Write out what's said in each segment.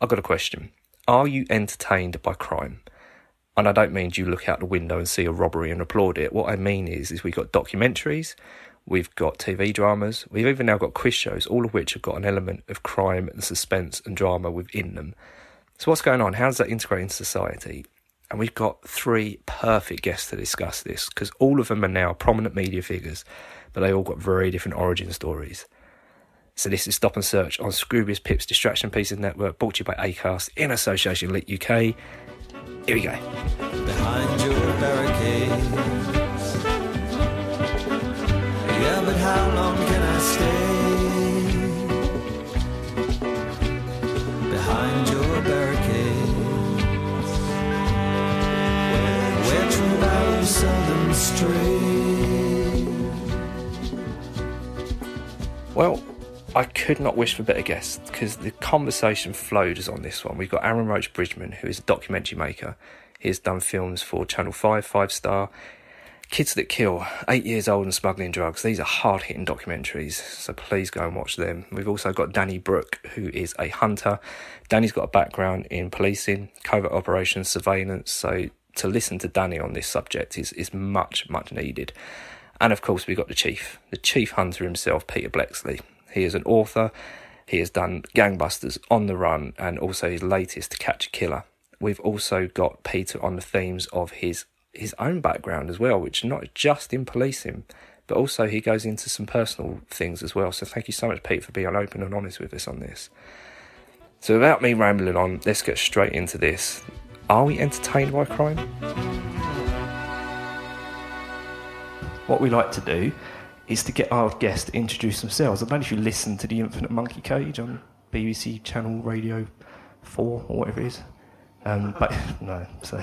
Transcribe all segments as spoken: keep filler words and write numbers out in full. I've got a question. Are you entertained by crime? And I don't mean do you look out the window and see a robbery and applaud it. What I mean is, is we've got documentaries, we've got T V dramas, we've even now got quiz shows, all of which have got an element of crime and suspense and drama within them. So what's going on? How does that integrate into society? And we've got three perfect guests to discuss this, because all of them are now prominent media figures, but they all got very different origin stories. So this is Stop and Search on Scroobius Pip's Distraction Pieces Network, brought to you by Acast in association with Lit U K. Here we go. Behind your barricades. Yeah, but how long can I stay? Behind your barricades. Where true love seldom stray. Well, I could not wish for better guests, because the conversation flowed as on this one. We've got Aaron Roach-Bridgeman, who is a documentary maker. He's done films for Channel five, Five Star, Kids That Kill, Eight Years Old and Smuggling Drugs. These are hard-hitting documentaries, so please go and watch them. We've also got Danny Brooke, who is a hunter. Danny's got a background in policing, covert operations, surveillance, so to listen to Danny on this subject is, is much, much needed. And of course, we've got the chief, the chief hunter himself, Peter Bleksley. He is an author. He has done Gangbusters, On the Run, and also his latest, Catch A Killer. We've also got Peter on the themes of his, his own background as well, which not just in policing, but also he goes into some personal things as well. So thank you so much, Pete, for being open and honest with us on this. So without me rambling on, let's get straight into this. Are we entertained by crime? What we like to do is to get our guests to introduce themselves. I don't know if you listen to the Infinite Monkey Cage on B B C Channel Radio four or whatever it is. Um, but no, so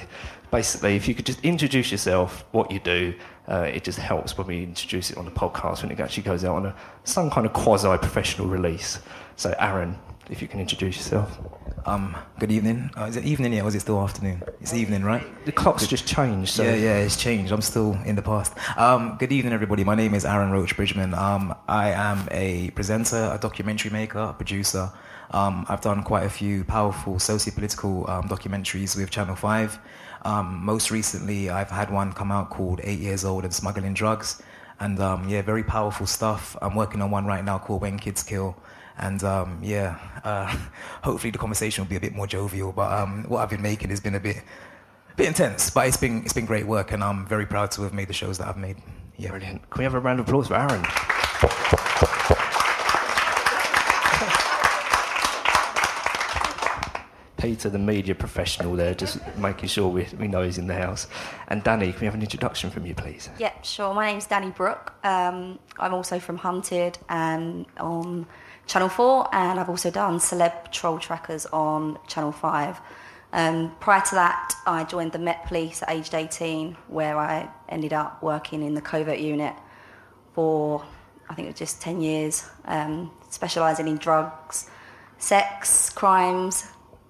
basically, if you could just introduce yourself, what you do, uh, it just helps when we introduce it on the podcast when it actually goes out on a, some kind of quasi-professional release. So, Aaron, if you can introduce yourself. Um, good evening. Oh, is it evening yet, or is it still afternoon? It's evening, right? The clock's good. Just changed. So. Yeah, yeah, it's changed. I'm still in the past. Um, good evening, everybody. My name is Aaron Roach-Bridgeman. Um, I am a presenter, a documentary maker, a producer. Um, I've done quite a few powerful socio-political um, documentaries with Channel five. Um, most recently, I've had one come out called Eight Years Old and Smuggling Drugs. And um, yeah, very powerful stuff. I'm working on one right now called When Kids Kill. And um, yeah, uh, hopefully the conversation will be a bit more jovial. But um, what I've been making has been a bit, a bit intense. But it's been it's been great work, and I'm very proud to have made the shows that I've made. Yeah, brilliant. Can we have a round of applause for Aaron? Peter, the media professional, there, just making sure we we know he's in the house. And Danny, can we have an introduction from you, please? Yeah, sure. My name's Danny Brooke. Um, I'm also from Hunted and on Channel four, and I've also done Celeb Troll Trackers on Channel five. Um, prior to that, I joined the Met Police at aged eighteen, where I ended up working in the covert unit for, I think it was just ten years, um, specialising in drugs, sex, crimes,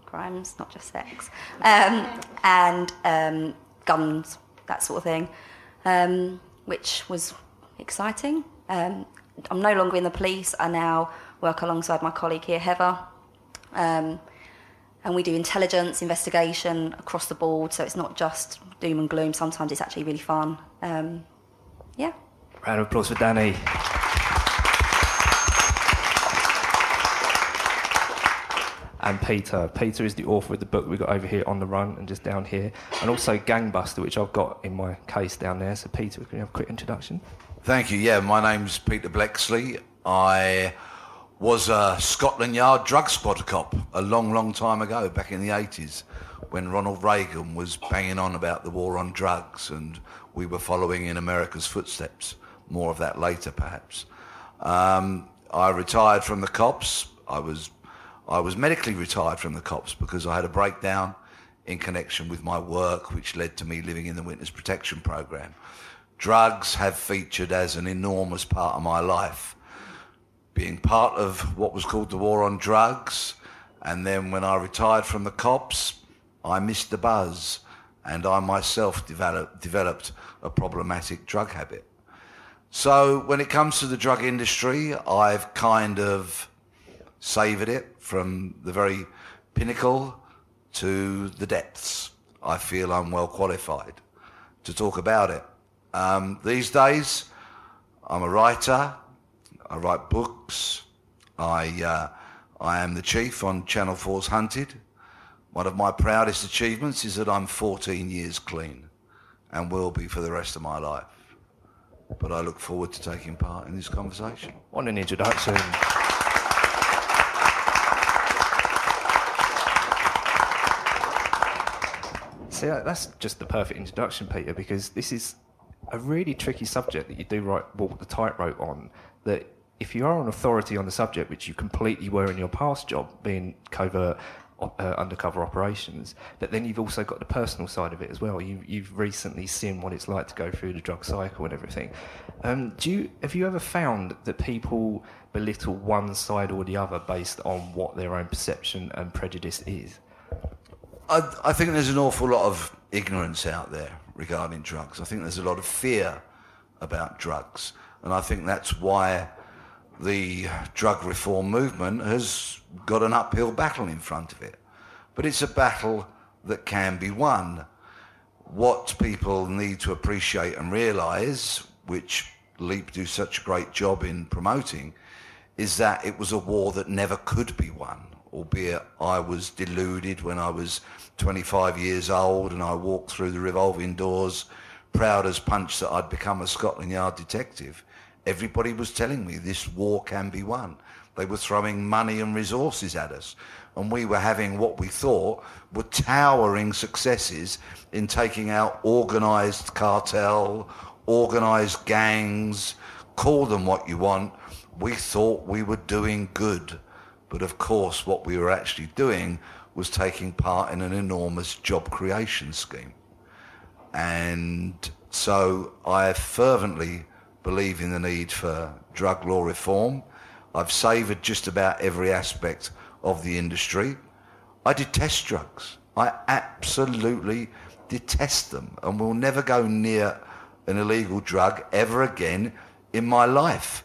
crimes, not just sex, um, and um, guns, that sort of thing, um, which was exciting. Um, I'm no longer in the police. I now work alongside my colleague here, Heather, um, and we do intelligence, investigation across the board, so it's not just doom and gloom. Sometimes it's actually really fun. Um, yeah. Round of applause for Danny. and Peter. Peter is the author of the book we've got over here, On the Run, and just down here. And also Gangbuster, which I've got in my case down there. So Peter, can you have a quick introduction? Thank you. Yeah, my name's Peter Bleksley. I was a Scotland Yard drug squad cop a long, long time ago, back in the eighties, when Ronald Reagan was banging on about the war on drugs and we were following in America's footsteps. More of that later, perhaps. Um, I retired from the cops. I was I was medically retired from the cops because I had a breakdown in connection with my work, which led to me living in the Witness Protection Programme. Drugs have featured as an enormous part of my life, being part of what was called the war on drugs. And then when I retired from the cops, I missed the buzz, and I myself developed, developed a problematic drug habit. So when it comes to the drug industry, I've kind of savoured it from the very pinnacle to the depths. I feel I'm well qualified to talk about it. Um, these days, I'm a writer. I write books. I uh, I am the chief on Channel four's Hunted. One of my proudest achievements is that I'm fourteen years clean and will be for the rest of my life. But I look forward to taking part in this conversation. What an introduction. See, that's just the perfect introduction, Peter, because this is a really tricky subject that you do right, walk the tightrope on, that if you are an authority on the subject, which you completely were in your past job, being covert, Uh, undercover operations, but then you've also got the personal side of it as well. You, you've recently seen what it's like to go through the drug cycle and everything. Um, do you have you ever found that people belittle one side or the other based on what their own perception and prejudice is? I, I think there's an awful lot of ignorance out there regarding drugs. I think there's a lot of fear about drugs, and I think that's why the drug reform movement has got an uphill battle in front of it. But it's a battle that can be won. What people need to appreciate and realise, which Leap do such a great job in promoting, is that it was a war that never could be won, albeit I was deluded when I was twenty-five years old and I walked through the revolving doors, proud as punch that I'd become a Scotland Yard detective. Everybody was telling me this war can be won. They were throwing money and resources at us, and we were having what we thought were towering successes in taking out organised cartel, organised gangs, call them what you want. We thought we were doing good, but of course what we were actually doing was taking part in an enormous job creation scheme. And so I fervently believe in the need for drug law reform. I've savoured just about every aspect of the industry. I detest drugs. I absolutely detest them and will never go near an illegal drug ever again in my life.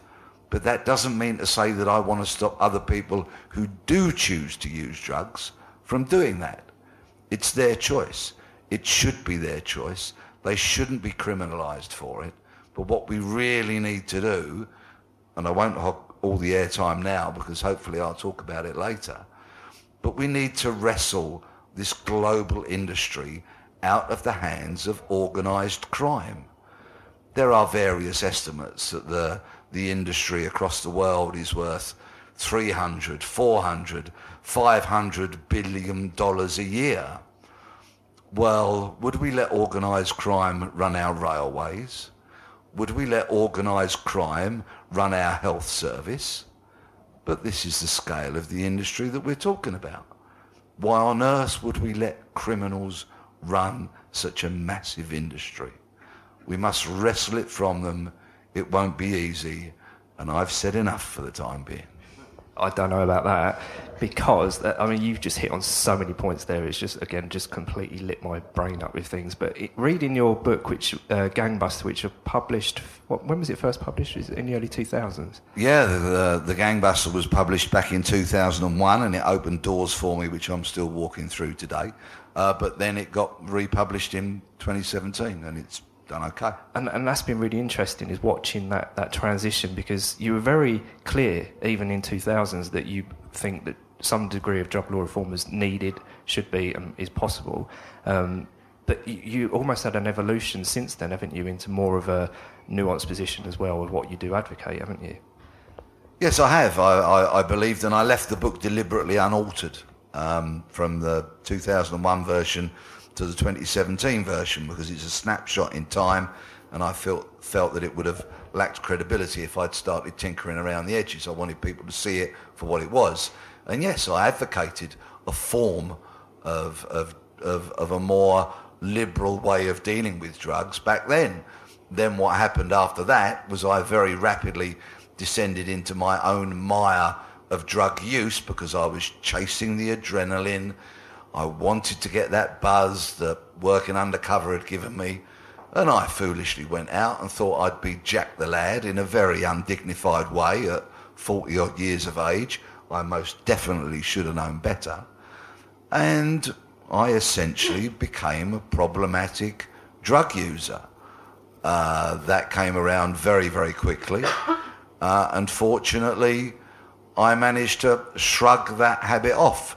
But that doesn't mean to say that I want to stop other people who do choose to use drugs from doing that. It's their choice. It should be their choice. They shouldn't be criminalised for it. But what we really need to do, and I won't hog all the airtime now because hopefully I'll talk about it later, but we need to wrestle this global industry out of the hands of organised crime. There are various estimates that the, the industry across the world is worth three hundred, four hundred, five hundred billion dollars a year. Well, would we let organised crime run our railways? Would we let organised crime run our health service? But this is the scale of the industry that we're talking about. Why on earth would we let criminals run such a massive industry? We must wrestle it from them. It won't be easy. And I've said enough for the time being. I don't know about that, because, I mean, you've just hit on so many points there. It's just, again, just completely lit my brain up with things. But it, reading your book, which uh, Gangbusters, which are published, what, when was it first published? Was it in the early two thousands? Yeah, the, the, the Gangbusters was published back in two thousand one, and it opened doors for me, which I'm still walking through today. Uh, but then it got republished in twenty seventeen, and it's done okay. And and that's been really interesting, is watching that, that transition, because you were very clear, even in two thousands, that you think that some degree of drug law reform is needed, should be, um, is possible. Um, but you, you almost had an evolution since then, haven't you, into more of a nuanced position as well of what you do advocate, haven't you? Yes, I have. I, I, I believed, and I left the book deliberately unaltered um, from the two thousand one version to the twenty seventeen version, because it's a snapshot in time, and I felt felt that it would have lacked credibility if I'd started tinkering around the edges. I wanted people to see it for what it was. And yes, I advocated a form of of of, of a more liberal way of dealing with drugs back then. Then what happened after that was I very rapidly descended into my own mire of drug use, because I was chasing the adrenaline. I wanted to get that buzz that working undercover had given me, and I foolishly went out and thought I'd be Jack the Lad in a very undignified way at forty-odd years of age. I most definitely should have known better. And I essentially became a problematic drug user. Uh, that came around very, very quickly. Uh, and fortunately, I managed to shrug that habit off,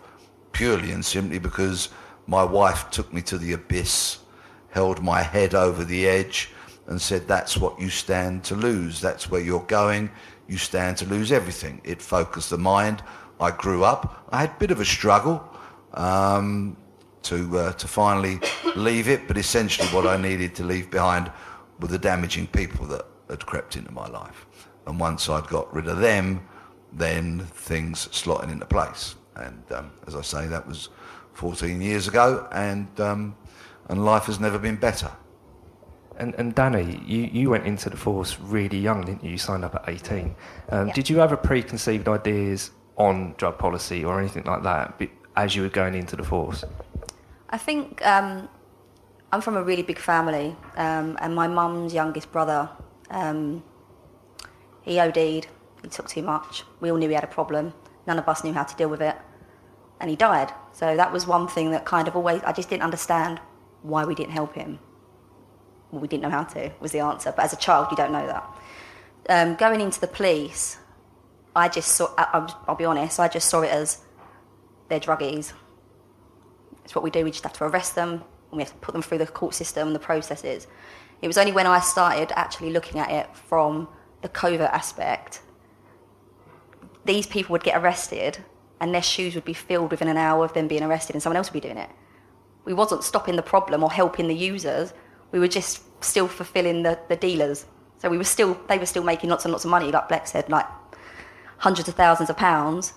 purely and simply because my wife took me to the abyss, held my head over the edge and said, that's what you stand to lose. That's where you're going. You stand to lose everything. It focused the mind. I grew up. I had a bit of a struggle um, to uh, to finally leave it, but essentially what I needed to leave behind were the damaging people that had crept into my life. And once I'd got rid of them, then things slotted into place. And um, as I say, that was fourteen years ago, and um, and life has never been better. And and Danny, you, you went into the force really young, didn't you? You signed up at eighteen. Um, yeah. Did you have a preconceived ideas on drug policy or anything like that as you were going into the force? I think um, I'm from a really big family, um, and my mum's youngest brother, um, he O D'd, he took too much. We all knew he had a problem. None of us knew how to deal with it, and he died. So that was one thing that kind of always, I just didn't understand why we didn't help him. Well, we didn't know how to, was the answer. But as a child, you don't know that. Um, going into the police, I just saw, I, I'll be honest, I just saw it as they're druggies. It's what we do, we just have to arrest them, and we have to put them through the court system and the processes. It was only when I started actually looking at it from the covert aspect. These people would get arrested and their shoes would be filled within an hour of them being arrested and someone else would be doing it. We wasn't stopping the problem or helping the users. We were just still fulfilling the, the dealers. So we were still, they were still making lots and lots of money, like Blek said, like hundreds of thousands of pounds.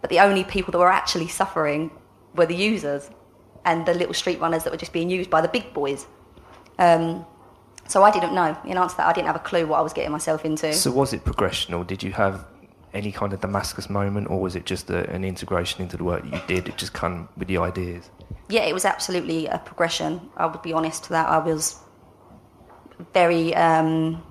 But the only people that were actually suffering were the users and the little street runners that were just being used by the big boys. Um, so I didn't know. In answer to that, I didn't have a clue what I was getting myself into. So was it progressional? Did you have any kind of Damascus moment, or was it just a, an integration into the work that you did? It just come with the ideas? Yeah, it was absolutely a progression. I would be honest to that. I was very, um,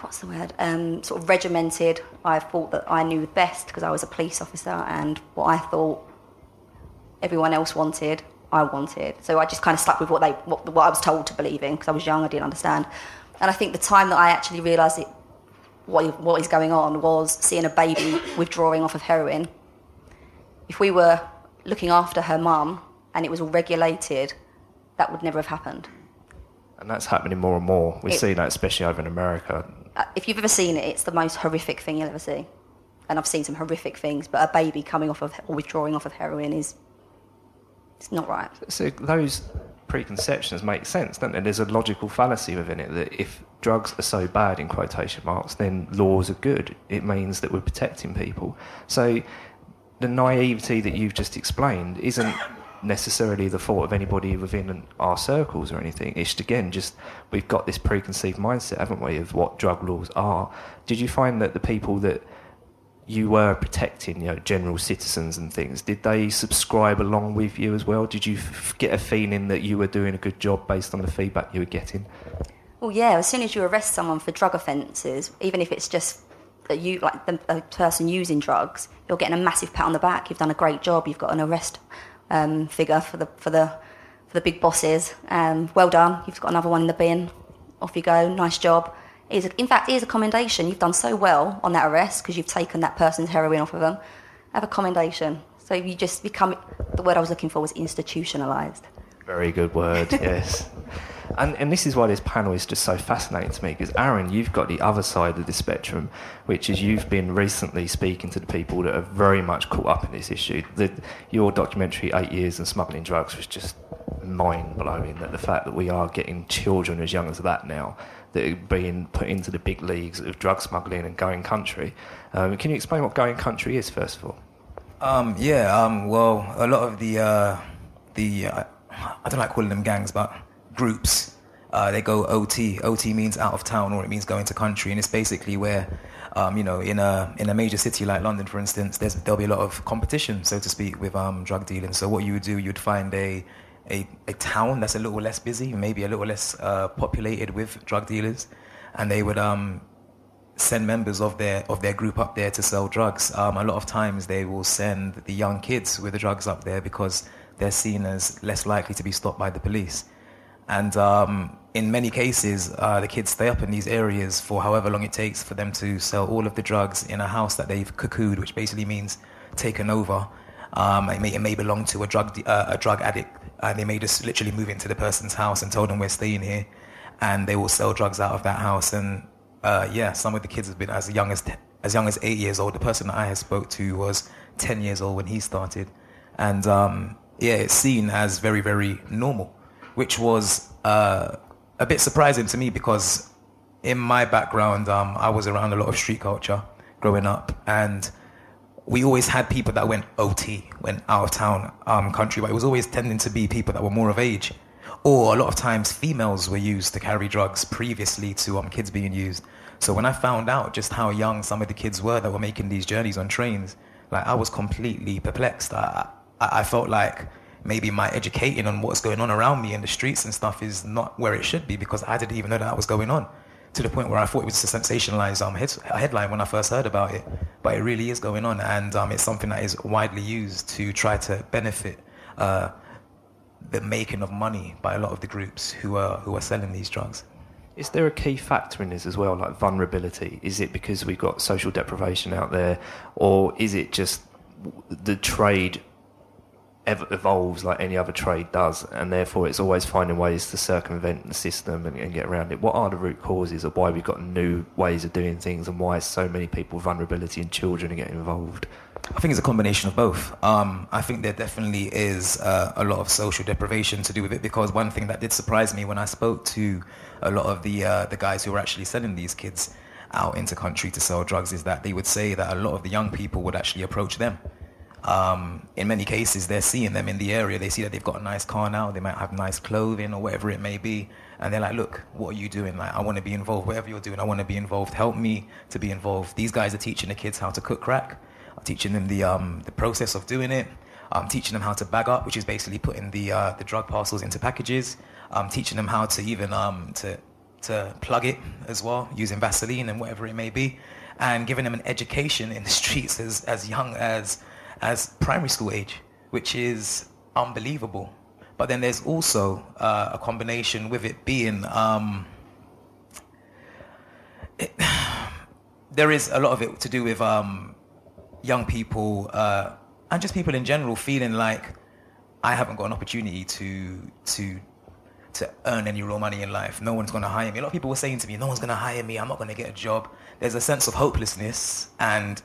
what's the word, um, sort of regimented. I thought that I knew best because I was a police officer, and what I thought everyone else wanted, I wanted. So I just kind of stuck with what they, what, what I was told to believe in because I was young, I didn't understand. And I think the time that I actually realised it, What, what is going on was seeing a baby withdrawing off of heroin. If we were looking after her mum and it was all regulated, that would never have happened. And that's happening more and more. We it, see that especially over in America. If you've ever seen it, it's the most horrific thing you'll ever see. And I've seen some horrific things, but a baby coming off of or withdrawing off of heroin is it's not right. So those preconceptions make sense, don't they? There's a logical fallacy within it that if drugs are so bad, in quotation marks, then laws are good. It means that we're protecting people. So the naivety that you've just explained isn't necessarily the fault of anybody within our circles or anything. It's, again, just we've got this preconceived mindset, haven't we, of what drug laws are. Did you find that the people that you were protecting, you know, general citizens and things, did they subscribe along with you as well? Did you f- get a feeling that you were doing a good job based on the feedback you were getting? Well, yeah, as soon as you arrest someone for drug offences, even if it's just that you, like the, a person using drugs, you're getting a massive pat on the back. You've done a great job. You've got an arrest um, figure for the for the for the big bosses. Um, well done. You've got another one in the bin. Off you go. Nice job. It is a, in fact, it is a commendation. You've done so well on that arrest because you've taken that person's heroin off of them. have a commendation. So you just become, the word I was looking for was institutionalised. Very good word, yes. And and this is why this panel is just so fascinating to me, because Aaron, you've got the other side of the spectrum, which is you've been recently speaking to the people that are very much caught up in this issue. The, your documentary, Eight Years and Smuggling Drugs, was just mind-blowing, that the fact that we are getting children as young as that now that are being put into the big leagues of drug smuggling and going country. Um, can you explain what going country is, first of all? Um, yeah, um, well, a lot of the, uh, the uh, I don't like calling them gangs, but... groups, uh, they go O T. O T means out of town, or it means going to country, and it's basically where, um, you know, in a in a major city like London, for instance, there's, there'll be a lot of competition, so to speak, with um, drug dealing. So what you would do, you'd find a, a a town that's a little less busy, maybe a little less uh, populated with drug dealers, and they would um, send members of their of their group up there to sell drugs. Um, a lot of times they will send the young kids with the drugs up there because they're seen as less likely to be stopped by the police. And um, in many cases, uh, the kids stay up in these areas for however long it takes for them to sell all of the drugs in a house that they've cocooned, which basically means taken over. Um, it, may, it may belong to a drug de- uh, a drug addict, and they may just literally move into the person's house and tell them we're staying here, and they will sell drugs out of that house. And uh, yeah, some of the kids have been as young as t- as young as eight years old. The person that I had spoke to was ten years old when he started, and um, yeah, it's seen as very, very normal, which was uh, a bit surprising to me because in my background, um, I was around a lot of street culture growing up, and we always had people that went O T, went out of town, um, country, but it was always tending to be people that were more of age. Or a lot of times females were used to carry drugs previously to um, kids being used. So when I found out just how young some of the kids were that were making these journeys on trains, like I was completely perplexed. I, I, I felt like... maybe my educating on what's going on around me in the streets and stuff is not where it should be, because I didn't even know that, that was going on, to the point where I thought it was a sensationalized um, head- headline when I first heard about it. But it really is going on, and um, it's something that is widely used to try to benefit uh, the making of money by a lot of the groups who are who are selling these drugs. Is there a key factor in this as well, like vulnerability? Is it because we've got social deprivation out there, or is it just the trade evolves like any other trade does, and therefore it's always finding ways to circumvent the system and, and get around it? What are the root causes of why we've got new ways of doing things, and why so many people, vulnerability and children, are getting involved? I think it's a combination of both. Um, I think there definitely is uh, a lot of social deprivation to do with it, because one thing that did surprise me when I spoke to a lot of the uh, the guys who were actually sending these kids out into country to sell drugs is that they would say that a lot of the young people would actually approach them. Um, in many cases, they're seeing them in the area. They see that they've got a nice car now. They might have nice clothing or whatever it may be. And they're like, look, what are you doing? Like, I want to be involved. Whatever you're doing, I want to be involved. Help me to be involved. These guys are teaching the kids how to cook crack. I'm teaching them the um, the process of doing it. I'm teaching them how to bag up, which is basically putting the uh, the drug parcels into packages. I'm teaching them how to even um, to to plug it as well, using Vaseline and whatever it may be. And giving them an education in the streets as as young as... as primary school age, which is unbelievable. But then there's also uh, a combination with it being, um, it, there is a lot of it to do with um, young people uh, and just people in general feeling like I haven't got an opportunity to to to earn any real money in life. No one's going to hire me. A lot of people were saying to me, no one's going to hire me. I'm not going to get a job. There's a sense of hopelessness and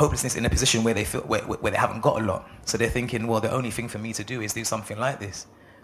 hopelessness in a position where they feel where, where they haven't got a lot, so they're thinking, well, the only thing for me to do is do something like this.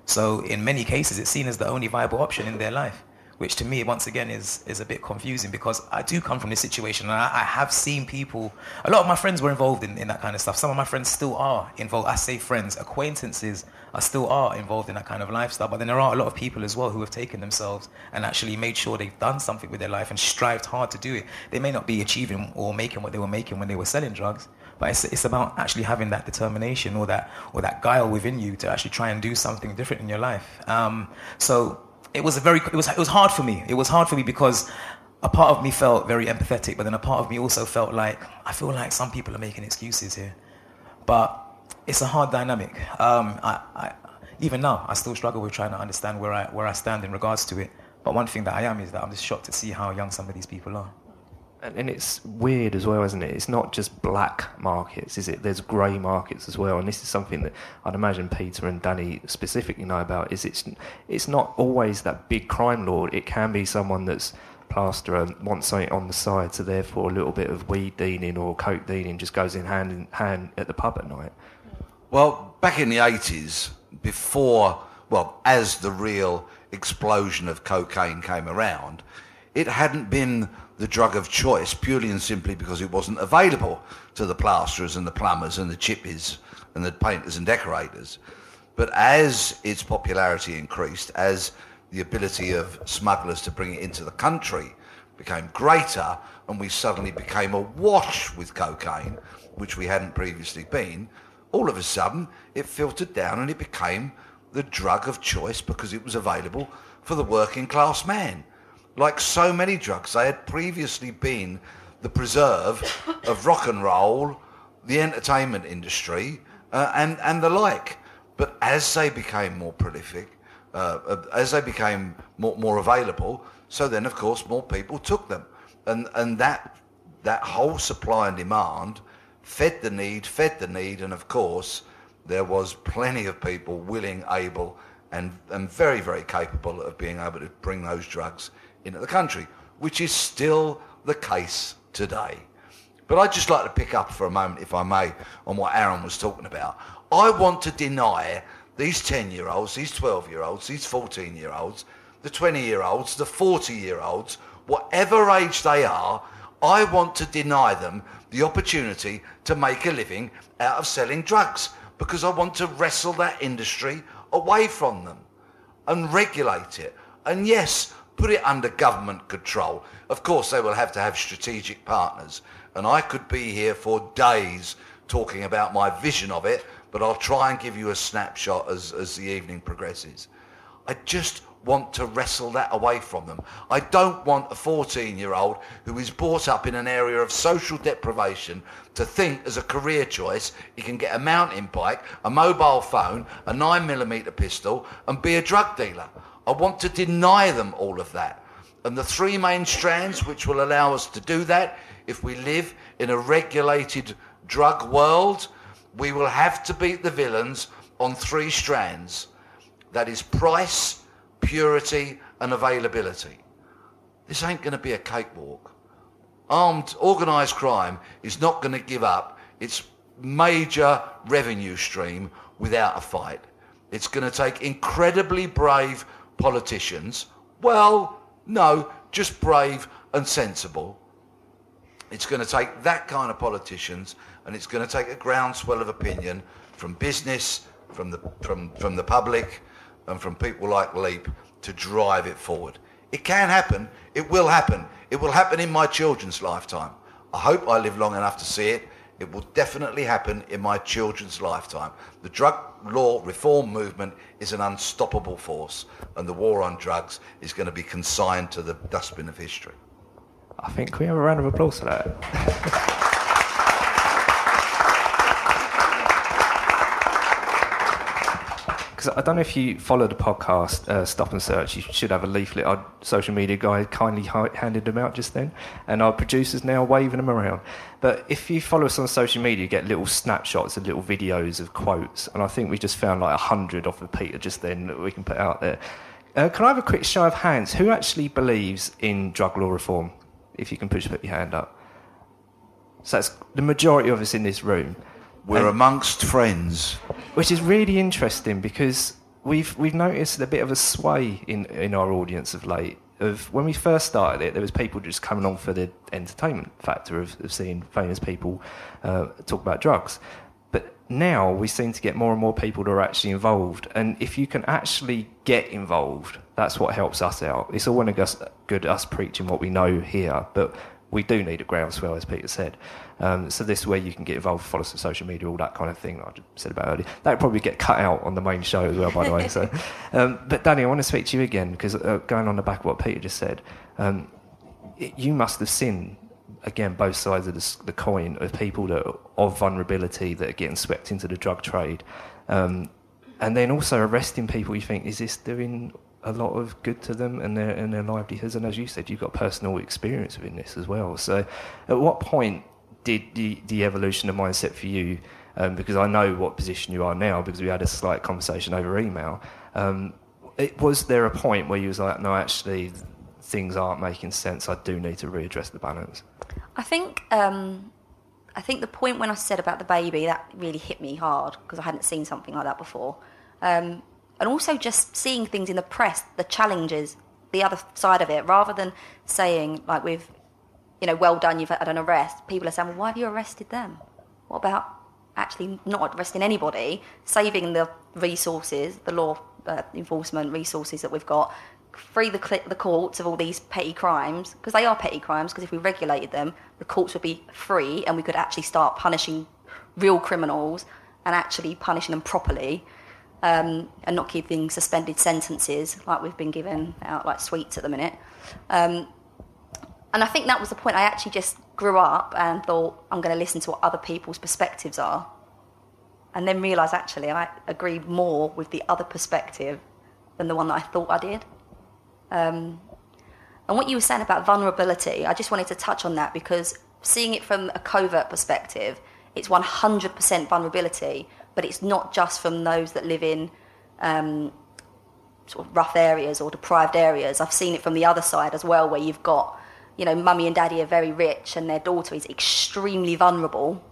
So in many cases, it's seen as the only viable option in their life, which to me, once again, is is a bit confusing, because I do come from this situation, and I, I have seen people. A lot of my friends were involved in, in that kind of stuff. Some of my friends still are involved. I say friends, acquaintances are still are involved in that kind of lifestyle. But then there are a lot of people as well who have taken themselves and actually made sure they've done something with their life and strived hard to do it. They may not be achieving or making what they were making when they were selling drugs, but it's, it's about actually having that determination or that or that guile within you to actually try and do something different in your life. Um, so. It was a very. It was. It was hard for me. It was hard for me because a part of me felt very empathetic, but then a part of me also felt like I feel like some people are making excuses here. But it's a hard dynamic. Um, I, I, even now, I still struggle with trying to understand where I where I stand in regards to it. But one thing that I am is that I'm just shocked to see how young some of these people are. And it's weird as well, isn't it? It's not just black markets, is it? There's grey markets as well, and this is something that I'd imagine Peter and Danny specifically know about, is it's it's not always that big crime lord. It can be someone that's plaster and wants something on the side, so therefore a little bit of weed dealing or coke dealing just goes in hand in hand at the pub at night. Well, back in the eighties, before, well, as the real explosion of cocaine came around, it hadn't been the drug of choice purely and simply because it wasn't available to the plasterers and the plumbers and the chippies and the painters and decorators. But as its popularity increased, as the ability of smugglers to bring it into the country became greater, and we suddenly became awash with cocaine, which we hadn't previously been, all of a sudden it filtered down and it became the drug of choice because it was available for the working class man. Like so many drugs, they had previously been the preserve of rock and roll, the entertainment industry, uh, and, and the like. But as they became more prolific, uh, as they became more, more available, so then, of course, more people took them. And and that that whole supply and demand fed the need, fed the need, and, of course, there was plenty of people willing, able, and, and very, very capable of being able to bring those drugs into the country, which is still the case today. But I'd just like to pick up for a moment, if I may, on what Aaron was talking about. I want to deny these ten-year-olds, these twelve-year-olds, these fourteen-year-olds, the twenty-year-olds, the forty-year-olds, whatever age they are, I want to deny them the opportunity to make a living out of selling drugs, because I want to wrestle that industry away from them and regulate it. And yes, put it under government control. Of course, they will have to have strategic partners. And I could be here for days talking about my vision of it, but I'll try and give you a snapshot as, as the evening progresses. I just want to wrestle that away from them. I don't want a fourteen-year-old who is brought up in an area of social deprivation to think as a career choice he can get a mountain bike, a mobile phone, a nine millimeter pistol, and be a drug dealer. I want to deny them all of that. And the three main strands which will allow us to do that, if we live in a regulated drug world, we will have to beat the villains on three strands. That is price, purity, and availability. This ain't going to be a cakewalk. Armed, organised crime is not going to give up its major revenue stream without a fight. It's going to take incredibly brave politicians, well, no, just brave and sensible. It's going to take that kind of politicians, and it's going to take a groundswell of opinion from business, from the from, from the public, and from people like Leap to drive it forward. It can happen. It will happen. It will happen in my children's lifetime. I hope I live long enough to see it. It will definitely happen in my children's lifetime. The drug law reform movement is an unstoppable force, and the war on drugs is going to be consigned to the dustbin of history. I think can we have a round of applause for that. I don't know if you follow the podcast uh, Stop and Search. You should have a leaflet. Our social media guy kindly handed them out just then, and our producer's now waving them around. But if you follow us on social media, you get little snapshots and little videos of quotes, and I think we just found like a hundred off of Peter just then that we can put out there. Uh, can I have a quick show of hands? Who actually believes in drug law reform? If you can push, put your hand up. So that's the majority of us in this room. We're amongst friends. Which is really interesting because we've we've noticed a bit of a sway in, in our audience of late. Of when we first started it, there was people just coming on for the entertainment factor of, of seeing famous people uh, talk about drugs. But now we seem to get more and more people that are actually involved. And if you can actually get involved, that's what helps us out. It's all well and good us preaching what we know here, but we do need a groundswell, as Peter said. Um, so this way you can get involved, follow us on social media, all that kind of thing that I said about earlier. That would probably get cut out on the main show as well, by the way. So, um, but, Danny, I want to speak to you again, because uh, going on the back of what Peter just said, um, it, you must have seen, again, both sides of this, the coin of people that are of vulnerability that are getting swept into the drug trade. Um, and then also arresting people you think, is this doing a lot of good to them and their and their livelihoods. And as you said, you've got personal experience within this as well. So at what point did the, the evolution of mindset for you, um, because I know what position you are now because we had a slight conversation over email, um, it, was there a point where you was like, no, actually, things aren't making sense, I do need to readdress the balance? I think um, I think the point when I said about the baby, that really hit me hard because I hadn't seen something like that before. Um, and also just seeing things in the press, the challenges, the other side of it, rather than saying, like, we've, you know, well done, you've had an arrest. People are saying, well, why have you arrested them? What about actually not arresting anybody, saving the resources, the law uh, enforcement resources that we've got, free the cl- the courts of all these petty crimes, because they are petty crimes, because if we regulated them, the courts would be free and we could actually start punishing real criminals and actually punishing them properly, um, and not giving suspended sentences like we've been given out like sweets at the minute. Um, and I think that was the point. I actually just grew up and thought, I'm going to listen to what other people's perspectives are, and then realise actually I agreed more with the other perspective than the one that I thought I did. Um, and what you were saying about vulnerability, I just wanted to touch on that, because seeing it from a covert perspective, it's one hundred percent vulnerability, but it's not just from those that live in um, sort of rough areas or deprived areas. I've seen it from the other side as well, where you've got, you know, mummy and daddy are very rich and their daughter is extremely vulnerable,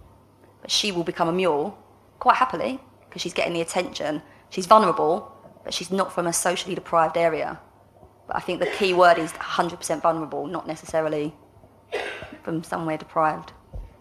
but she will become a mule quite happily because she's getting the attention. She's vulnerable, but she's not from a socially deprived area. But I think the key word is one hundred percent vulnerable, not necessarily from somewhere deprived.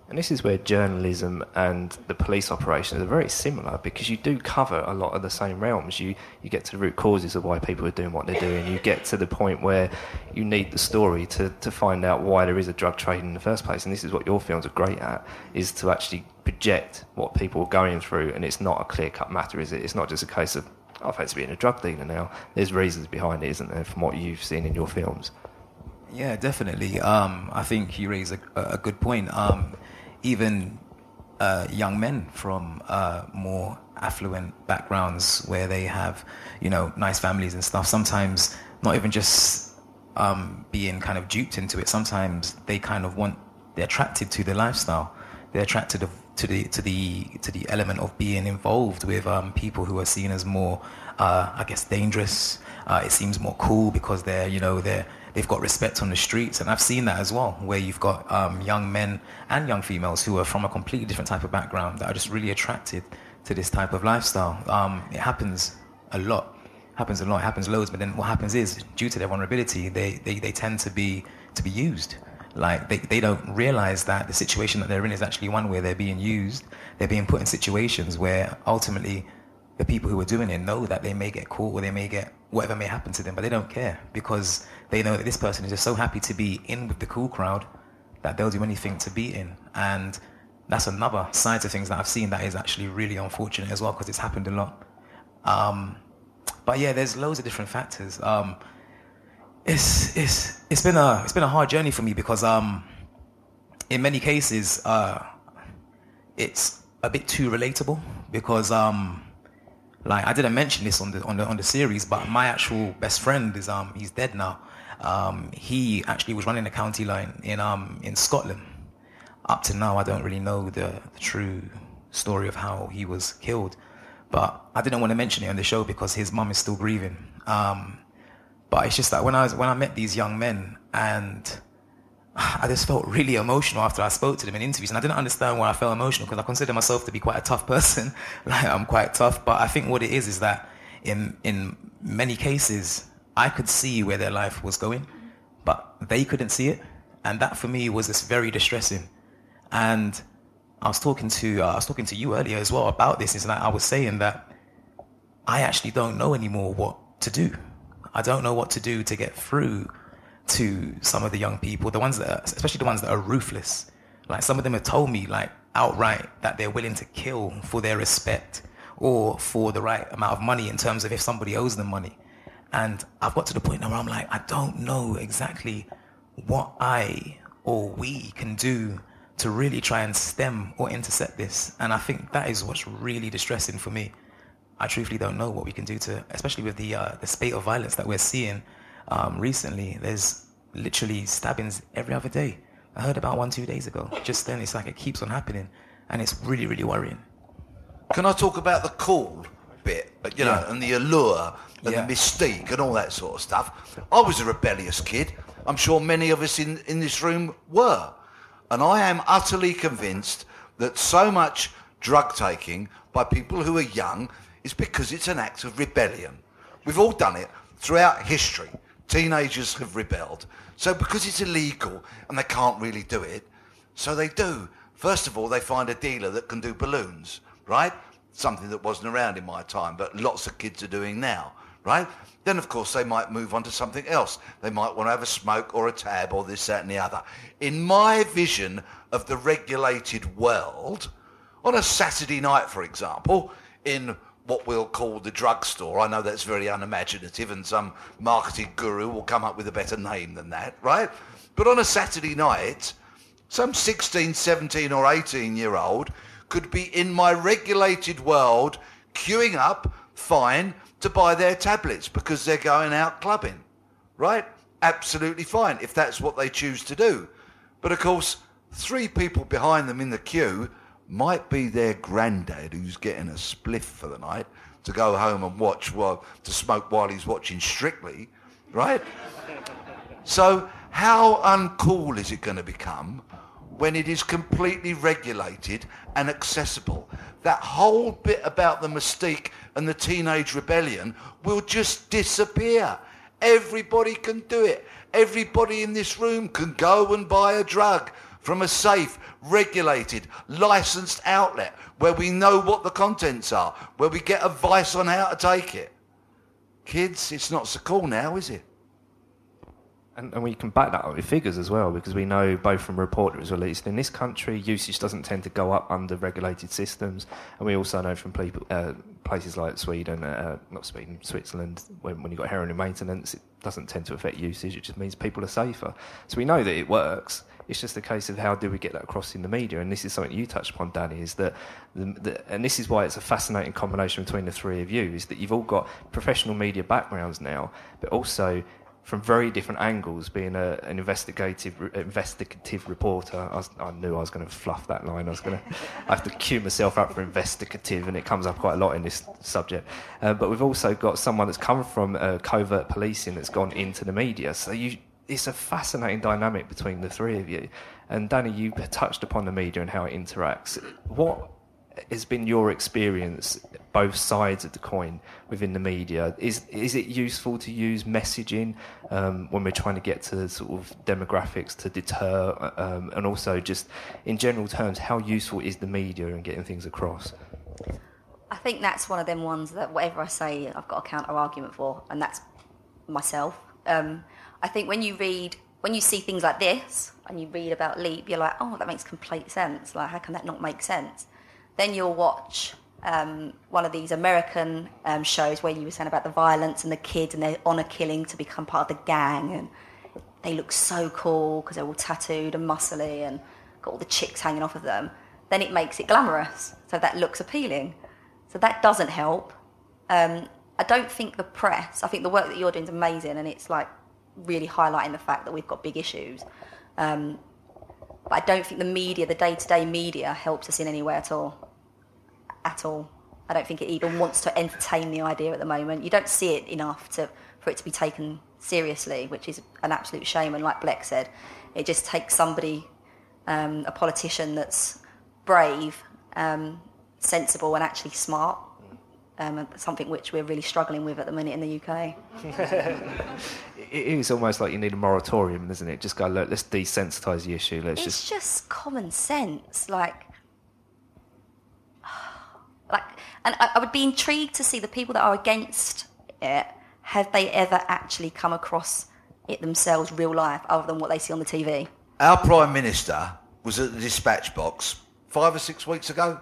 And this is where journalism and the police operations are very similar, because you do cover a lot of the same realms. You you get to the root causes of why people are doing what they're doing. You get to the point where you need the story to, to find out why there is a drug trade in the first place. And this is what your films are great at, is to actually project what people are going through. And it's not a clear-cut matter, is it? It's not just a case of, I've had to be in a drug dealer now. There's reasons behind it, isn't there, from what you've seen in your films? Yeah, definitely. Um, I think you raise a, a good point. Um, even uh, young men from uh, more affluent backgrounds where they have, you know, nice families and stuff, sometimes not even just um, being kind of duped into it, sometimes they kind of want, they're attracted to the lifestyle. They're attracted to to the to the to the element of being involved with um, people who are seen as more, uh, I guess, dangerous. Uh, it seems more cool because they're, you know, they're they've got respect on the streets, and I've seen that as well, where you've got um, young men and young females who are from a completely different type of background that are just really attracted to this type of lifestyle. Um, it happens a lot, it happens a lot, it happens loads. But then what happens is, due to their vulnerability, they they, they tend to be to be used. Like, they, they don't realise that the situation that they're in is actually one where they're being used. They're being put in situations where ultimately the people who are doing it know that they may get caught or they may get whatever may happen to them, but they don't care because they know that this person is just so happy to be in with the cool crowd that they'll do anything to be in. And that's another side to things that I've seen that is actually really unfortunate as well, because it's happened a lot. Um, but yeah, there's loads of different factors. Um, It's it's it's been a it's been a hard journey for me because um in many cases uh it's a bit too relatable, because um like I didn't mention this on the on the on the series, but my actual best friend is um he's dead now. Um he actually was running a county line in um in Scotland. Up to now I don't really know the, the true story of how he was killed, but I didn't want to mention it on the show because his mum is still grieving. Um But it's just that when I was, when I met these young men, and I just felt really emotional after I spoke to them in interviews, and I didn't understand why I felt emotional, because I consider myself to be quite a tough person. Like, I'm quite tough, but I think what it is is that in in many cases I could see where their life was going, but they couldn't see it, and that for me was just very distressing. And I was talking to uh, I was talking to you earlier as well about this, is that I was saying that I actually don't know anymore what to do. I don't know what to do to get through to some of the young people, the ones that are, especially the ones that are ruthless. Like, some of them have told me, like, outright that they're willing to kill for their respect or for the right amount of money, in terms of if somebody owes them money. And I've got to the point now where I'm like, I don't know exactly what I or we can do to really try and stem or intercept this. And I think that is what's really distressing for me. I truthfully don't know what we can do to, especially with the uh, the spate of violence that we're seeing um, recently. There's literally stabbings every other day. I heard about one two days ago. Just then, it's like it keeps on happening, and it's really, really worrying. Can I talk about the call bit, you know, yeah. and the allure and yeah. the mystique and all that sort of stuff? I was a rebellious kid. I'm sure many of us in, in this room were. And I am utterly convinced that so much drug taking by people who are young is because it's an act of rebellion. We've all done it throughout history. Teenagers have rebelled. So because it's illegal and they can't really do it, so they do. First of all, they find a dealer that can do balloons, right? Something that wasn't around in my time, but lots of kids are doing now, right? Then, of course, they might move on to something else. They might want to have a smoke or a tab or this, that and the other. In my vision of the regulated world, on a Saturday night, for example, in what we'll call the drugstore, I know that's very unimaginative and some marketing guru will come up with a better name than that, right? But on a Saturday night, some sixteen, seventeen or eighteen-year-old could be in my regulated world queuing up, fine, to buy their tablets because they're going out clubbing, right? Absolutely fine if that's what they choose to do. But, of course, three people behind them in the queue might be their granddad who's getting a spliff for the night to go home and watch, well, to smoke while he's watching Strictly, right? So how uncool is it going to become when it is completely regulated and accessible? That whole bit about the mystique and the teenage rebellion will just disappear. Everybody can do it. Everybody in this room can go and buy a drug from a safe, regulated, licensed outlet where we know what the contents are, where we get advice on how to take it. Kids, it's not so cool now, is it? And, and we can back that up with figures as well, because we know both from a report that was released in this country, usage doesn't tend to go up under regulated systems, and we also know from people, uh, places like Sweden, uh, not Sweden, Switzerland, when, when you've got heroin in maintenance, it doesn't tend to affect usage, it just means people are safer. So we know that it works. It's just a case of how do we get that across in the media, and this is something you touched upon, Danny, is that, the, the, and this is why it's a fascinating combination between the three of you, is that you've all got professional media backgrounds now, but also from very different angles, being a, an investigative investigative reporter. I, was, I knew I was going to fluff that line. I was going to have to cue myself up for investigative, and it comes up quite a lot in this subject. Uh, but we've also got someone that's come from uh, covert policing that's gone into the media. So you, it's a fascinating dynamic between the three of you. And Danny, you touched upon the media and how it interacts. What has been your experience, both sides of the coin, within the media? Is is it useful to use messaging um, when we're trying to get to sort of demographics to deter, um, and also just in general terms, how useful is the media in getting things across? I think that's one of them ones that whatever I say, I've got a counter-argument for, and that's myself. Um, I think when you read, when you see things like this, and you read about Leap, you're like, oh, that makes complete sense. Like, how can that not make sense? Then you'll watch um, one of these American um, shows where you were saying about the violence and the kids and their honour killing to become part of the gang, and they look so cool because they're all tattooed and muscly and got all the chicks hanging off of them. Then it makes it glamorous, so that looks appealing. So that doesn't help. Um, I don't think the press, I think the work that you're doing is amazing, and it's like really highlighting the fact that we've got big issues. Um, But I don't think the media, the day-to-day media, helps us in any way at all. At all. I don't think it even wants to entertain the idea at the moment. You don't see it enough to for it to be taken seriously, which is an absolute shame. And like Blek said, it just takes somebody, um, a politician that's brave, um, sensible and actually smart, um, something which we're really struggling with at the minute in the U K. It is almost like you need a moratorium, isn't it? Just go, look, let's desensitise the issue. Let's it's just... just common sense. Like, like, and I, I would be intrigued to see the people that are against it, have they ever actually come across it themselves, real life, other than what they see on the T V? Our Prime Minister was at the dispatch box five or six weeks ago,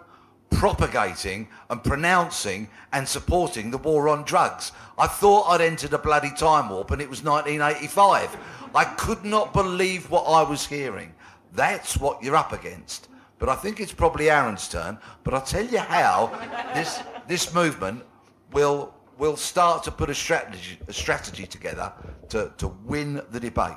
propagating and pronouncing and supporting the war on drugs. I thought I'd entered a bloody time warp and it was nineteen eighty-five. I could not believe what I was hearing. That's what you're up against. But I think it's probably Aaron's turn. But I'll tell you how this this movement will will start to put a strategy a strategy together to, to win the debate.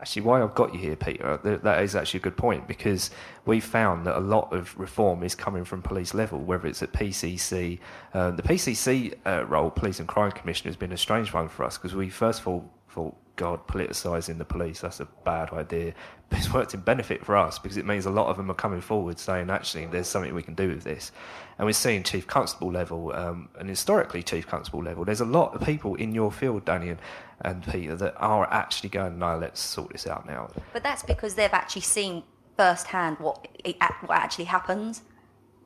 Actually, why I've got you here, Peter, that is actually a good point, because we've found that a lot of reform is coming from police level, whether it's at P C C. Uh, the P C C uh, role, Police and Crime Commissioner, has been a strange one for us, because we first of all thought, God, politicising the police, that's a bad idea. But it's worked in benefit for us, because it means a lot of them are coming forward saying, actually, there's something we can do with this. And we're seeing Chief Constable level, um, and historically Chief Constable level, there's a lot of people in your field, Danny and, and Peter, that are actually going, no, let's sort this out now. But that's because they've actually seen firsthand what it, what actually happens.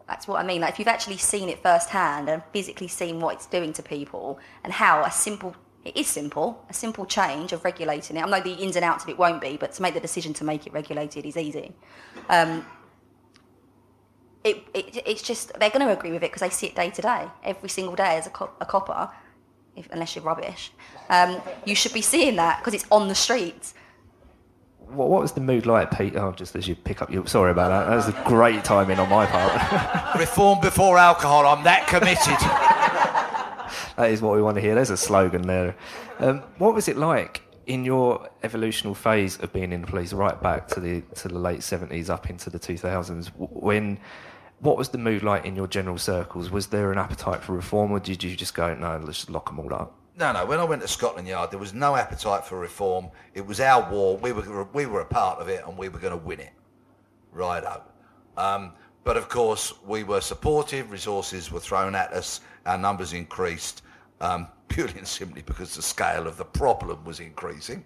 That's what I mean. Like, if you've actually seen it firsthand and physically seen what it's doing to people and how a simple... It is simple, a simple change of regulating it. I know the ins and outs of it won't be, but to make the decision to make it regulated is easy. Um, it, it, it's just, they're going to agree with it because they see it day to day. Every single day as a, cop, a copper, if, unless you're rubbish, um, you should be seeing that because it's on the streets. What, what was the mood like, Pete? Oh, just as you pick up your... Sorry about that. That was a great timing on my part. Reform before alcohol, I'm that committed. That is what we want to hear. There's a slogan there. Um, what was it like in your evolutional phase of being in the police, right back to the to the late seventies, up into the two thousands? When, what was the mood like in your general circles? Was there an appetite for reform, or did you just go, no, let's just lock them all up? No, no. When I went to Scotland Yard, there was no appetite for reform. It was our war. We were we were a part of it, and we were going to win it. Righto. Um, but of course, we were supportive. Resources were thrown at us. Our numbers increased um, purely and simply because the scale of the problem was increasing.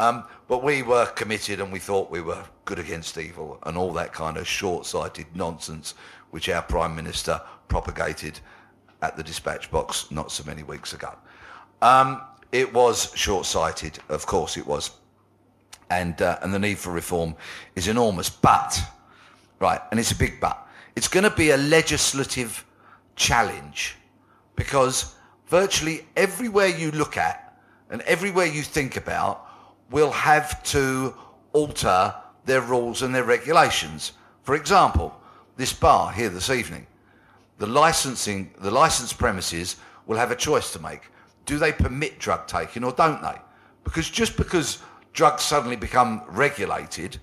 Um, but we were committed and we thought we were good against evil and all that kind of short-sighted nonsense which our Prime Minister propagated at the dispatch box not so many weeks ago. Um, it was short-sighted, of course it was. And, uh, and the need for reform is enormous. But, right, and it's a big but, it's going to be a legislative challenge, because virtually everywhere you look at and everywhere you think about will have to alter their rules and their regulations. For example, this bar here this evening, the licensing, the licensed premises will have a choice to make. Do they permit drug taking or don't they? Because just because drugs suddenly become regulated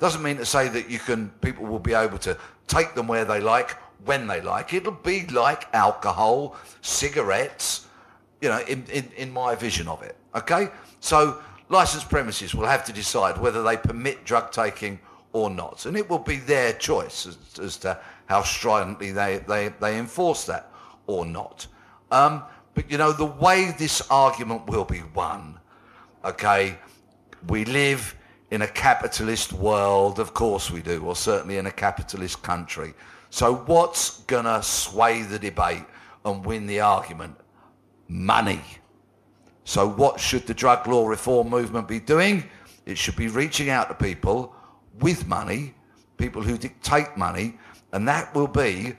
doesn't mean to say that you can, people will be able to take them where they like, when they like. It'll be like alcohol, cigarettes, you know, in, in, in my vision of it, okay? So licensed premises will have to decide whether they permit drug taking or not, and it will be their choice as, as to how stridently they, they, they enforce that or not. Um, but, you know, the way this argument will be won, okay, we live in a capitalist world, of course we do, or certainly in a capitalist country. So what's going to sway the debate and win the argument? Money. So what should the drug law reform movement be doing? It should be reaching out to people with money, people who dictate money, and that will be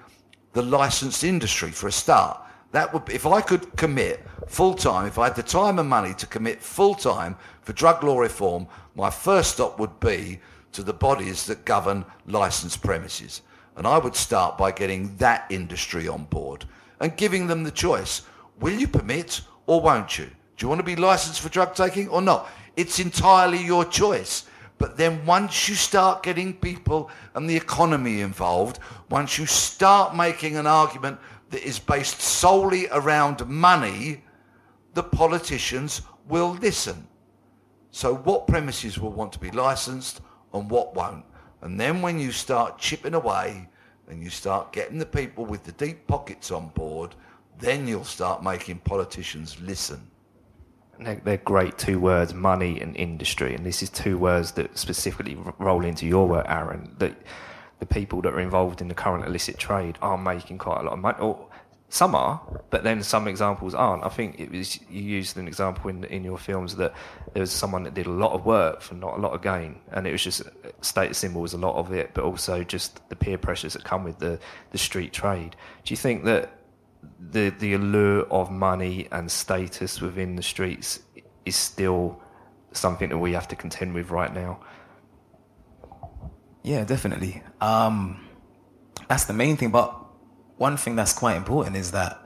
the licensed industry for a start. That would be, if I could commit full-time, if I had the time and money to commit full-time for drug law reform, my first stop would be to the bodies that govern licensed premises. And I would start by getting that industry on board and giving them the choice. Will you permit or won't you? Do you want to be licensed for drug taking or not? It's entirely your choice. But then once you start getting people and the economy involved, once you start making an argument that is based solely around money, the politicians will listen. So what premises will want to be licensed and what won't? And then when you start chipping away and you start getting the people with the deep pockets on board, then you'll start making politicians listen. They're great two words, money and industry. And this is two words that specifically roll into your work, Aaron, that the people that are involved in the current illicit trade are making quite a lot of money. Or some are, but then some examples aren't. I think it was you used an example in in your films that there was someone that did a lot of work for not a lot of gain. And it was just status symbol was a lot of it, but also just the peer pressures that come with the, the street trade. Do you think that the the allure of money and status within the streets is still something that we have to contend with right now? Yeah, definitely. Um, that's the main thing. But one thing that's quite important is that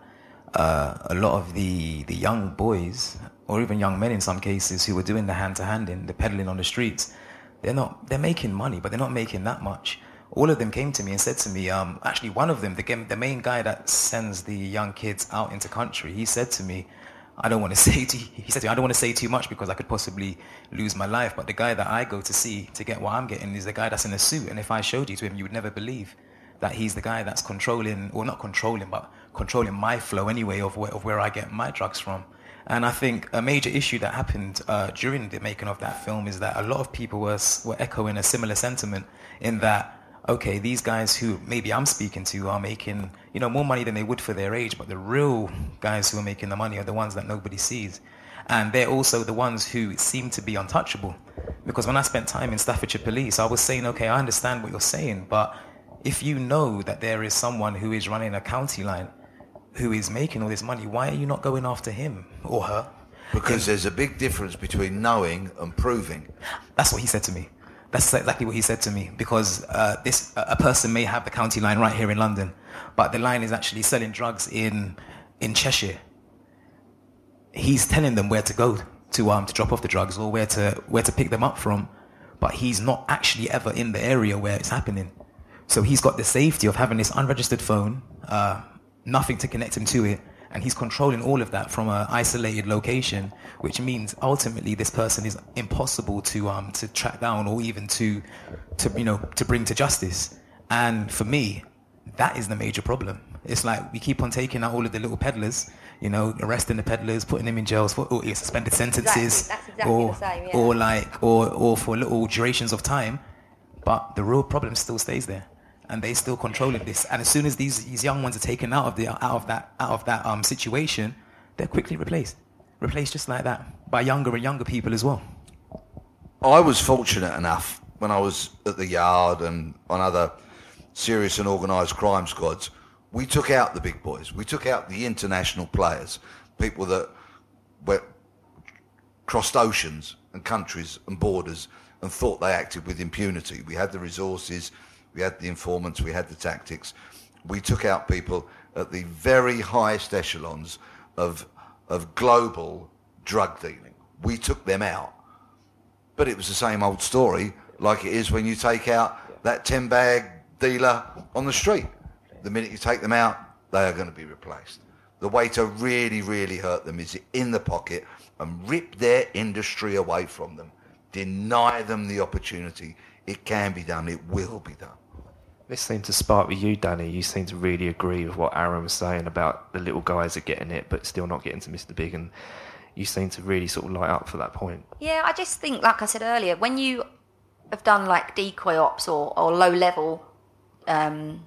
uh, a lot of the, the young boys, or even young men in some cases, who were doing the hand-to-handing, the peddling on the streets, they're not they're making money, but they're not making that much. All of them came to me and said to me, um, actually one of them, the, the main guy that sends the young kids out into country, he said to me, I don't want to say too, he said to me, I don't want to say too much because I could possibly lose my life. But the guy that I go to see to get what I'm getting is the guy that's in a suit. And if I showed you to him, you would never believe that he's the guy that's controlling, or not controlling, but controlling my flow anyway of where, of where I get my drugs from. And I think a major issue that happened uh, during the making of that film is that a lot of people were were echoing a similar sentiment in that, okay, these guys who maybe I'm speaking to are making, you know, more money than they would for their age, but the real guys who are making the money are the ones that nobody sees. And they're also the ones who seem to be untouchable. Because when I spent time in Staffordshire Police, I was saying, okay, I understand what you're saying, but if you know that there is someone who is running a county line who is making all this money, why are you not going after him or her? Because and, there's a big difference between knowing and proving. That's what he said to me. That's exactly what he said to me, because uh, this a person may have the county line right here in London, but the line is actually selling drugs in in Cheshire. He's telling them where to go to um to drop off the drugs or where to where to pick them up from, but he's not actually ever in the area where it's happening. So he's got the safety of having this unregistered phone, uh, nothing to connect him to it, and he's controlling all of that from an isolated location, which means ultimately this person is impossible to um to track down or even to to you know to bring to justice. And for me, that is the major problem. It's like we keep on taking out all of the little peddlers, you know, arresting the peddlers, putting them in jails for or suspended sentences, exactly. Exactly or the same, yeah. or like or or for little durations of time, but the real problem still stays there. And they still controlling this. And as soon as these, these young ones are taken out of the out of that out of that um situation, they're quickly replaced, replaced just like that by younger and younger people as well. I was fortunate enough when I was at the Yard and on other serious and organised crime squads, we took out the big boys. We took out the international players, people that went, crossed oceans and countries and borders and thought they acted with impunity. We had the resources. We had the informants, we had the tactics. We took out people at the very highest echelons of of global drug dealing. We took them out. But it was the same old story, like it is when you take out that ten-bag dealer on the street. The minute you take them out, they are going to be replaced. The way to really, really hurt them is in the pocket and rip their industry away from them. Deny them the opportunity. It can be done. It will be done. This seemed to spark with you, Danny. You seem to really agree with what Aaron was saying about the little guys are getting it but still not getting to Mister Big, and you seem to really sort of light up for that point. Yeah, I just think, like I said earlier, when you have done like decoy ops or, or low-level um,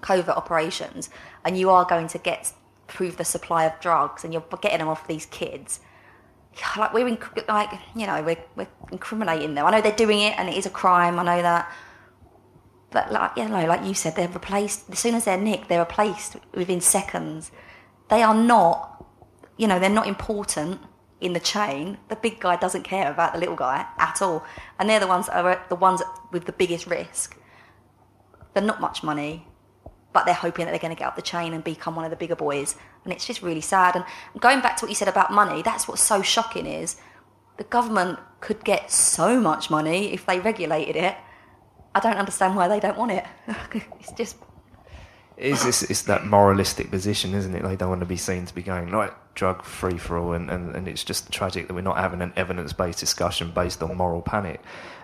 covert operations and you are going to get prove the supply of drugs and you're getting them off these kids, like we're inc- like you know we're we're incriminating them. I know they're doing it and it is a crime. I know that, but like you know, like you said, they're replaced as soon as they're nicked. They're replaced within seconds. They are not, you know, they're not important in the chain. The big guy doesn't care about the little guy at all, and they're the ones that are the ones with the biggest risk. They're not much money, but they're hoping that they're going to get up the chain and become one of the bigger boys. And it's just really sad. And going back to what you said about money, that's what's so shocking is the government could get so much money if they regulated it. I don't understand why they don't want it. It's just... It's, it's, it's that moralistic position, isn't it? They don't want to be seen to be going, right, drug free-for-all, and, and, and it's just tragic that we're not having an evidence-based discussion based on moral panic.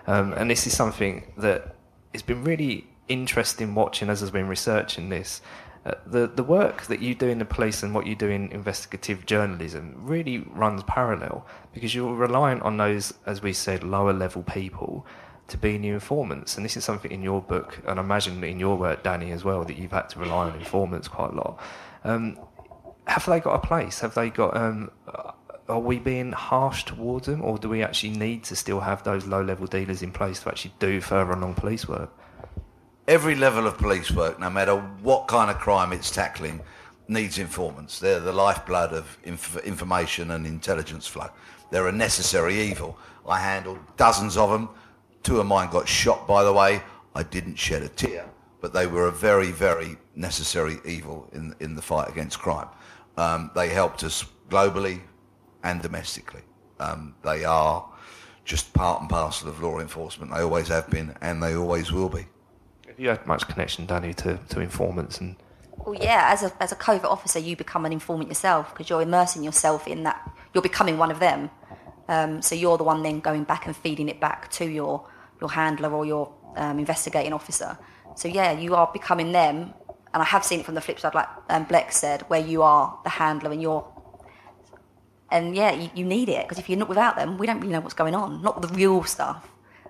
Um, and this is something that has been really... interesting watching as I've been researching this. Uh, the, the work that you do in the police and what you do in investigative journalism really runs parallel, because you're reliant on those, as we said, lower-level people to be new informants. And this is something in your book, and I imagine in your work, Danny, as well, that you've had to rely on informants quite a lot. Um, have they got a place? Have they got... Um, are we being harsh towards them, or do we actually need to still have those low-level dealers in place to actually do further along police work? Every level of police work, no matter what kind of crime it's tackling, needs informants. They're the lifeblood of inf- information and intelligence flow. They're a necessary evil. I handled dozens of them. Two of mine got shot, by the way. I didn't shed a tear, but they were a very, very necessary evil in, in the fight against crime. Um, they helped us globally and domestically. Um, they are just part and parcel of law enforcement. They always have been, and they always will be. You had much connection, Danny, to, to informants? And well, yeah, as a as a covert officer, you become an informant yourself, because you're immersing yourself in that. You're becoming one of them. Um, so you're the one then going back and feeding it back to your, your handler or your um, investigating officer. So, yeah, you are becoming them. And I have seen it from the flip side, like um, Bleck said, where you are the handler and you're... And, yeah, you, you need it, because if you're not without them, we don't really know what's going on, not the real stuff.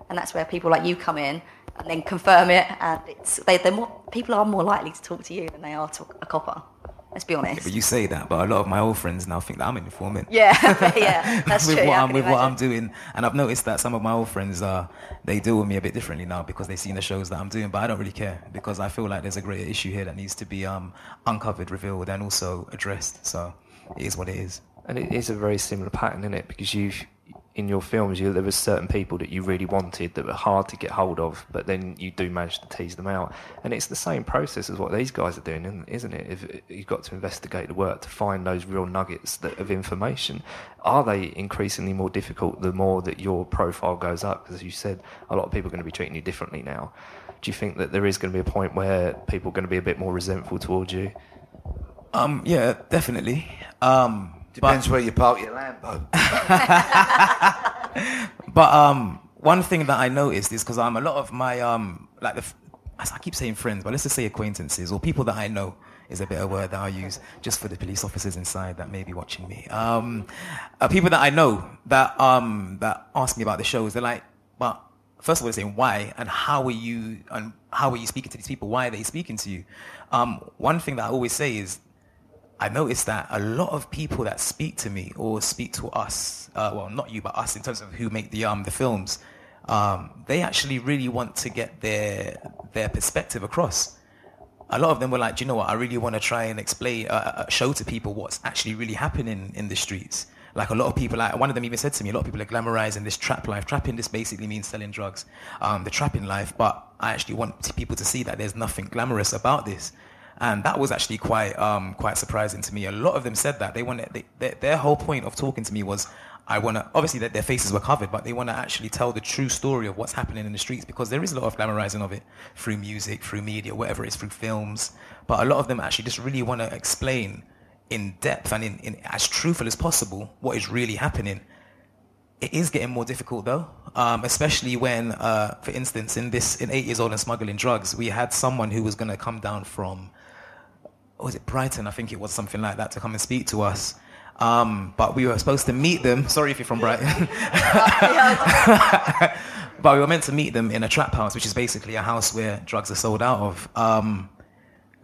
And that's where people like you come in and then confirm it, and it's they, they're more, people are more likely to talk to you than they are to a copper. Let's be honest. Yeah, but you say that, but a lot of my old friends now think that I'm an informant. Yeah, yeah, that's with true. What yeah, I'm, with imagine. What I'm doing, and I've noticed that some of my old friends are they deal with me a bit differently now because they've seen the shows that I'm doing. But I don't really care, because I feel like there's a greater issue here that needs to be um, uncovered, revealed, and also addressed. So it is what it is. And it is a very similar pattern, isn't it? Because you've. In your films, you, there were certain people that you really wanted that were hard to get hold of, but then you do manage to tease them out. And it's the same process as what these guys are doing, isn't it? If you've got to investigate the work to find those real nuggets that, of information. Are they increasingly more difficult the more that your profile goes up? Because as you said, a lot of people are going to be treating you differently now. Do you think that there is going to be a point where people are going to be a bit more resentful towards you? Um, yeah, definitely. Um... Depends but, where you park your Lambo. But um, one thing that I noticed is because I'm a lot of my um, like the, I keep saying friends, but let's just say acquaintances or people that I know is a better word that I use just for the police officers inside that may be watching me. Um, uh, people that I know that um that ask me about the shows, they're like, but. First of all, they're saying why and how are you and how are you speaking to these people? Why are they speaking to you? Um, one thing that I always say is. I noticed that a lot of people that speak to me or speak to us, uh, well, not you, but us in terms of who make the um the films, um, they actually really want to get their their perspective across. A lot of them were like, do you know what, I really want to try and explain, uh, show to people what's actually really happening in the streets. Like a lot of people, like one of them even said to me, a lot of people are glamorizing this trap life. Trapping, this basically means selling drugs, um, the trapping life. But I actually want people to see that there's nothing glamorous about this. And that was actually quite um, quite surprising to me. A lot of them said that. They wanted, they, they, their whole point of talking to me was, I want to, obviously that their faces were covered, but they want to actually tell the true story of what's happening in the streets, because there is a lot of glamorizing of it through music, through media, whatever it is, through films. But a lot of them actually just really want to explain in depth and in, in as truthful as possible what is really happening. It is getting more difficult, though, um, especially when, uh, for instance, in this in Eight Years Old and Smuggling Drugs, we had someone who was going to come down from... Oh, was it Brighton? I think it was something like that, to come and speak to us. Um, but we were supposed to meet them. Sorry if you're from Brighton. But we were meant to meet them in a trap house, which is basically a house where drugs are sold out of. Um,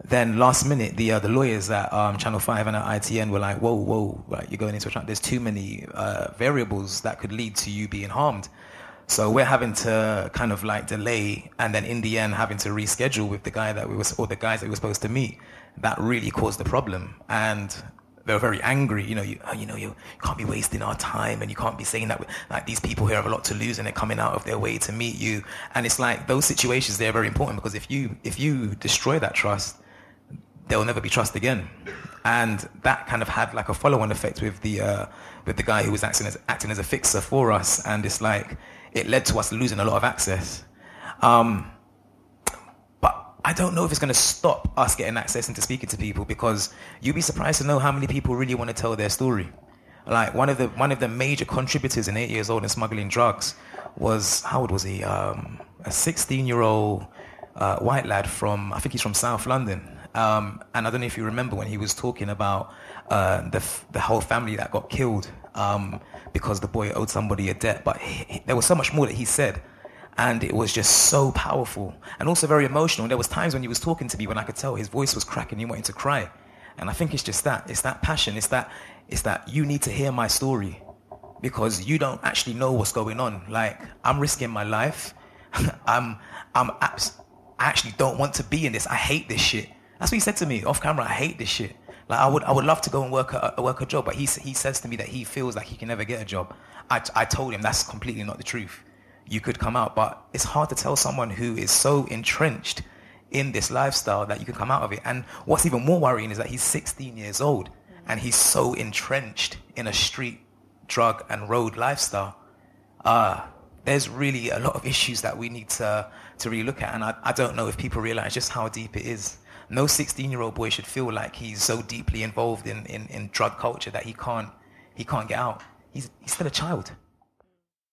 Then last minute, the uh, the lawyers at um, Channel five and at I T N were like, whoa, whoa, right, you're going into a trap. There's too many uh, variables that could lead to you being harmed. So we're having to kind of like delay, and then in the end having to reschedule with the guy that we were, or the guys that we were supposed to meet. That really caused the problem. And they were very angry. You know, you, you know, you can't be wasting our time, and you can't be saying that, like, these people here have a lot to lose and they're coming out of their way to meet you. And it's like those situations, they're very important, because if you if you destroy that trust, there will never be trust again. And that kind of had like a follow-on effect with the uh, with the guy who was acting as acting as a fixer for us. And it's like it led to us losing a lot of access. Um, I don't know if it's going to stop us getting access into speaking to people, because you'd be surprised to know how many people really want to tell their story. Like one of the one of the major contributors in Eight Years Old and Smuggling Drugs was, how old was he? Um, a sixteen-year-old uh, white lad from, I think he's from South London. Um, and I don't know if you remember when he was talking about uh, the the whole family that got killed um, because the boy owed somebody a debt. But he, there was so much more that he said. And it was just so powerful and also very emotional. And there was times when he was talking to me when I could tell his voice was cracking, he wanted to cry. And I think it's just that, it's that passion, it's that, it's that you need to hear my story, because you don't actually know what's going on. Like, I'm risking my life. I'm, I'm, abs- I actually don't want to be in this. I hate this shit. That's what he said to me off camera. I hate this shit. Like, I would, I would love to go and work a, work a job, but he, he says to me that he feels like he can never get a job. I, I told him that's completely not the truth. You could come out, but it's hard to tell someone who is so entrenched in this lifestyle that you can come out of it. And what's even more worrying is that he's sixteen years old and he's so entrenched in a street, drug and road lifestyle. Uh, there's really a lot of issues that we need to to really look at. And I, I don't know if people realize just how deep it is. No sixteen-year-old boy should feel like he's so deeply involved in, in, in drug culture that he can't he can't get out. He's he's still a child.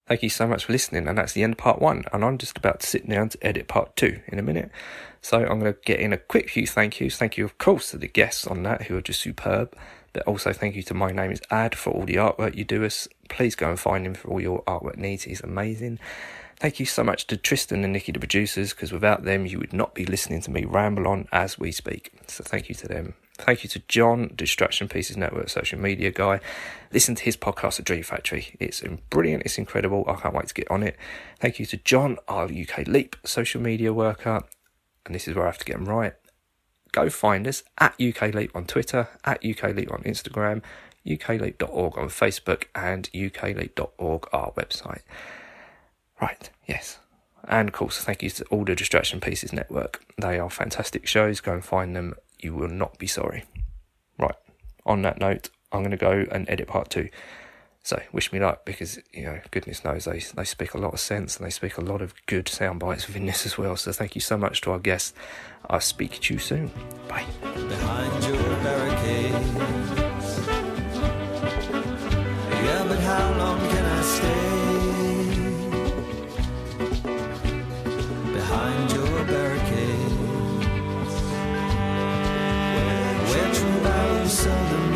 Thank you so much for listening, and that's the end of part one, and I'm just about to sit down to edit part two in a minute. So I'm going to get in a quick few thank yous. Thank you, of course, to the guests on that, who are just superb, but also thank you to My Name Is Ad for all the artwork you do us. Please go and find him for all your artwork needs. He's amazing. Thank you so much to Tristan and Nikki, the producers, because without them you would not be listening to me ramble on as we speak. So thank you to them. Thank you to John, Distraction Pieces Network social media guy. Listen to his podcast, The Dream Factory. It's brilliant. It's incredible. I can't wait to get on it. Thank you to John, our U K Leap social media worker. And this is where I have to get him right. Go find us at U K Leap on Twitter, at U K Leap on Instagram, U K leap dot org on Facebook, and U K leap dot org, our website. Right, yes. And of course, thank you to all the Distraction Pieces Network. They are fantastic shows. Go and find them. You will not be sorry. Right, on that note, I'm going to go and edit part two. So, wish me luck, because, you know, goodness knows they, they speak a lot of sense, and they speak a lot of good sound bites within this as well. So thank you so much to our guests. I'll speak to you soon. Bye. Behind your barricades. Yeah, but how long can I stay? Behind your barricades. Where true love seldom